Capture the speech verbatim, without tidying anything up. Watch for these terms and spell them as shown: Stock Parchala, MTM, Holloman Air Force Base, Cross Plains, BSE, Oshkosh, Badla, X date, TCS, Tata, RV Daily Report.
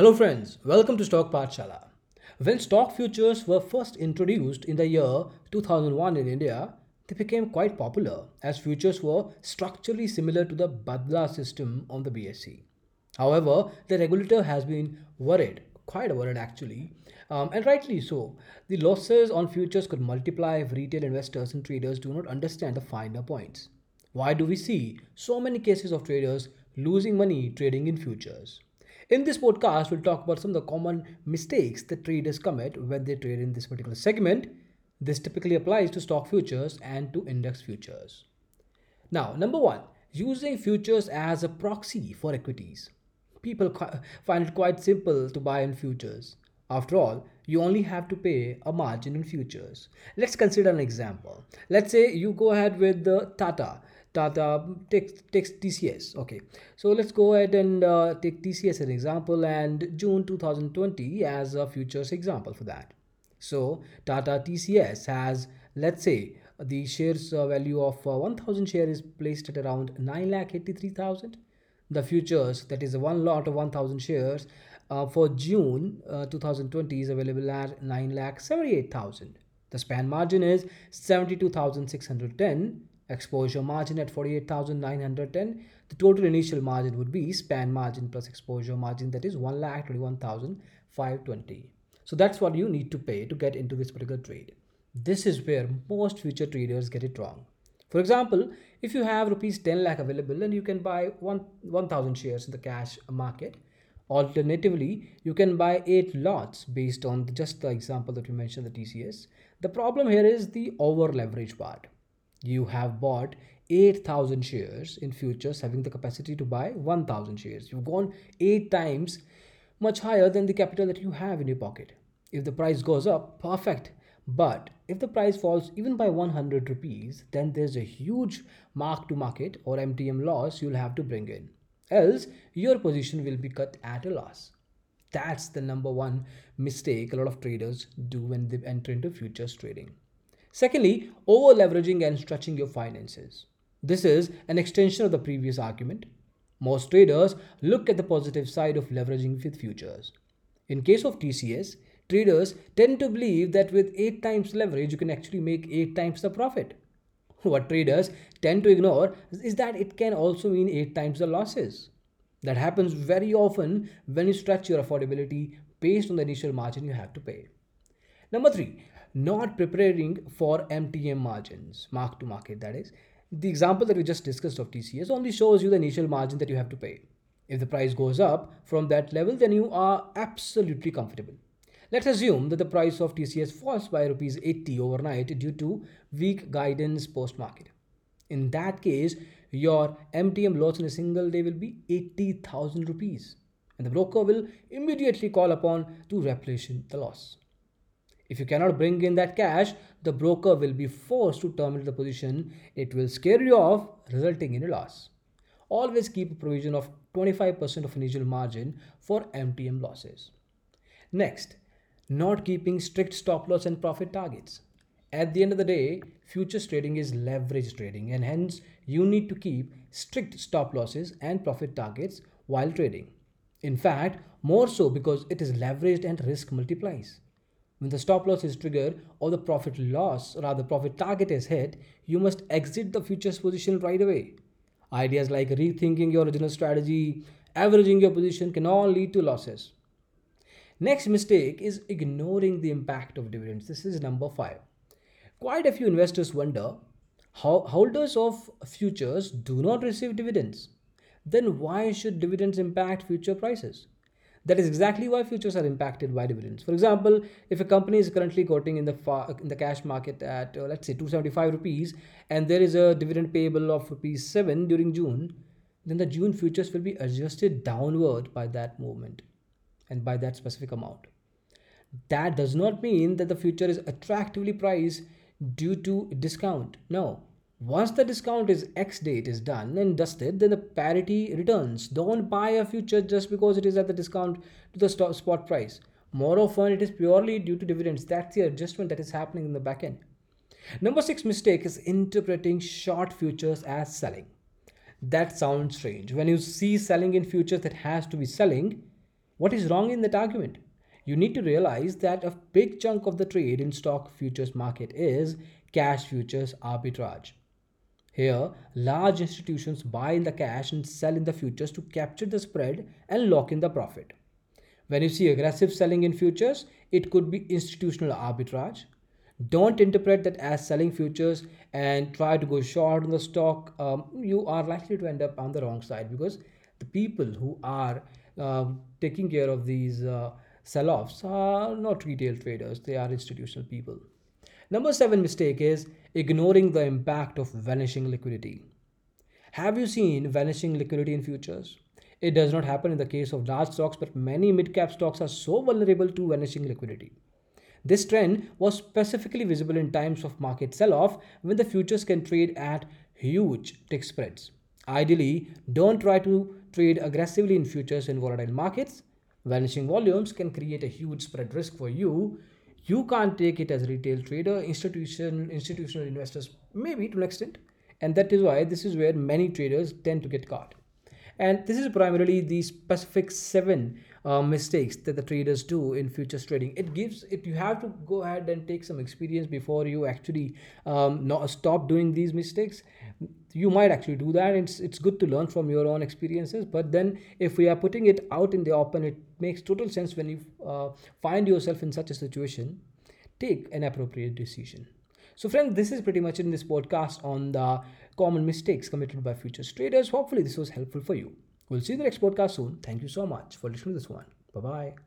Hello friends, welcome to Stock Parchala. When stock futures were first introduced in the year two thousand one in India, they became quite popular as futures were structurally similar to the Badla system on the B S E. However, the regulator has been worried, quite worried actually, um, and rightly so. The losses on futures could multiply if retail investors and traders do not understand the finer points. Why do we see so many cases of traders losing money trading in futures? In this podcast, we'll talk about some of the common mistakes that traders commit when they trade in this particular segment. This typically applies to stock futures and to index futures. Now, number one, using futures as a proxy for equities. People find it quite simple to buy in futures. After all, you only have to pay a margin in futures. Let's consider an example. Let's say you go ahead with the Tata. Tata takes, takes T C S. Okay, so let's go ahead and uh, take T C S as an example and June two thousand twenty as a futures example for that. So Tata T C S has, let's say, the shares uh, value of uh, one thousand shares is placed at around nine lakh eighty-three thousand. The futures, that is one lot of one thousand shares uh, for June uh, two thousand twenty, is available at nine lakh seventy-eight thousand. The span margin is seventy-two thousand six hundred ten. Exposure margin at forty-eight thousand nine hundred ten. The total initial margin would be span margin plus exposure margin, that is one lakh twenty-one thousand five hundred twenty. So that's what you need to pay to get into this particular trade. This is where most future traders get it wrong. For example, if you have rupees ten lakh available and you can buy one thousand shares in the cash market. Alternatively, you can buy eight lots based on just the example that we mentioned, the T C S. The problem here is the over leverage part. You have bought eight thousand shares in futures having the capacity to buy one thousand shares. You've gone eight times much higher than the capital that you have in your pocket. If the price goes up, perfect. But if the price falls even by one hundred rupees, then there's a huge mark to market or M T M loss you'll have to bring in. Else, your position will be cut at a loss. That's the number one mistake a lot of traders do when they enter into futures trading. Secondly, over-leveraging and stretching your finances. This is an extension of the previous argument. Most traders look at the positive side of leveraging with futures. In case of T C S, traders tend to believe that with eight times leverage, you can actually make eight times the profit. What traders tend to ignore is that it can also mean eight times the losses. That happens very often when you stretch your affordability based on the initial margin you have to pay. Number three, not preparing for M T M margins, mark to market that is. The example that we just discussed of T C S only shows you the initial margin that you have to pay. If the price goes up from that level, then you are absolutely comfortable. Let's assume that the price of T C S falls by rupees eighty overnight due to weak guidance post-market. In that case, your M T M loss in a single day will be eighty thousand rupees, and the broker will immediately call upon to replenish the loss. If you cannot bring in that cash, the broker will be forced to terminate the position. It will scare you off, resulting in a loss. Always keep a provision of twenty-five percent of initial margin for M T M losses. Next, not keeping strict stop loss and profit targets. At the end of the day, futures trading is leverage trading, and hence you need to keep strict stop losses and profit targets while trading. In fact, more so because it is leveraged and risk multiplies. When the stop loss is triggered or the profit loss, or rather profit target is hit, you must exit the futures position right away. Ideas like rethinking your original strategy, averaging your position can all lead to losses. Next mistake is ignoring the impact of dividends. This is number five. Quite a few investors wonder how holders of futures do not receive dividends. Then why should dividends impact future prices? That is exactly why futures are impacted by dividends. For example, if a company is currently quoting in the fa- in the cash market at uh, let's say two hundred seventy-five rupees, and there is a dividend payable of rupees seven during June, then the June futures will be adjusted downward by that movement and by that specific amount. That does not mean that the future is attractively priced due to discount. No. Once the discount is X date is done and dusted, then the parity returns. Don't buy a future just because it is at the discount to the spot price. More often, it is purely due to dividends. That's the adjustment that is happening in the back end. Number six mistake is interpreting short futures as selling. That sounds strange. When you see selling in futures, that has to be selling. What is wrong in that argument? You need to realize that a big chunk of the trade in stock futures market is cash futures arbitrage. Here, large institutions buy in the cash and sell in the futures to capture the spread and lock in the profit. When you see aggressive selling in futures, it could be institutional arbitrage. Don't interpret that as selling futures and try to go short on the stock. Um, you are likely to end up on the wrong side because the people who are uh, taking care of these uh, sell-offs are not retail traders, they are institutional people. Number seven mistake is ignoring the impact of vanishing liquidity. Have you seen vanishing liquidity in futures? It does not happen in the case of large stocks, but many mid-cap stocks are so vulnerable to vanishing liquidity. This trend was specifically visible in times of market sell-off when the futures can trade at huge tick spreads. Ideally, don't try to trade aggressively in futures in volatile markets. Vanishing volumes can create a huge spread risk for you. You can't take it as a retail trader. Institution, institutional investors maybe to an extent. And that is why this is where many traders tend to get caught. And this is primarily the specific seven uh, mistakes that the traders do in futures trading. It gives, if you have to go ahead and take some experience before you actually um, not stop doing these mistakes, you might actually do that. It's, it's good to learn from your own experiences. But then if we are putting it out in the open, it makes total sense when you uh, find yourself in such a situation, take an appropriate decision. So friends, this is pretty much in this podcast on the common mistakes committed by futures traders. Hopefully this was helpful for you. We'll see you in the next podcast soon. Thank you so much for listening to this one. Bye-bye.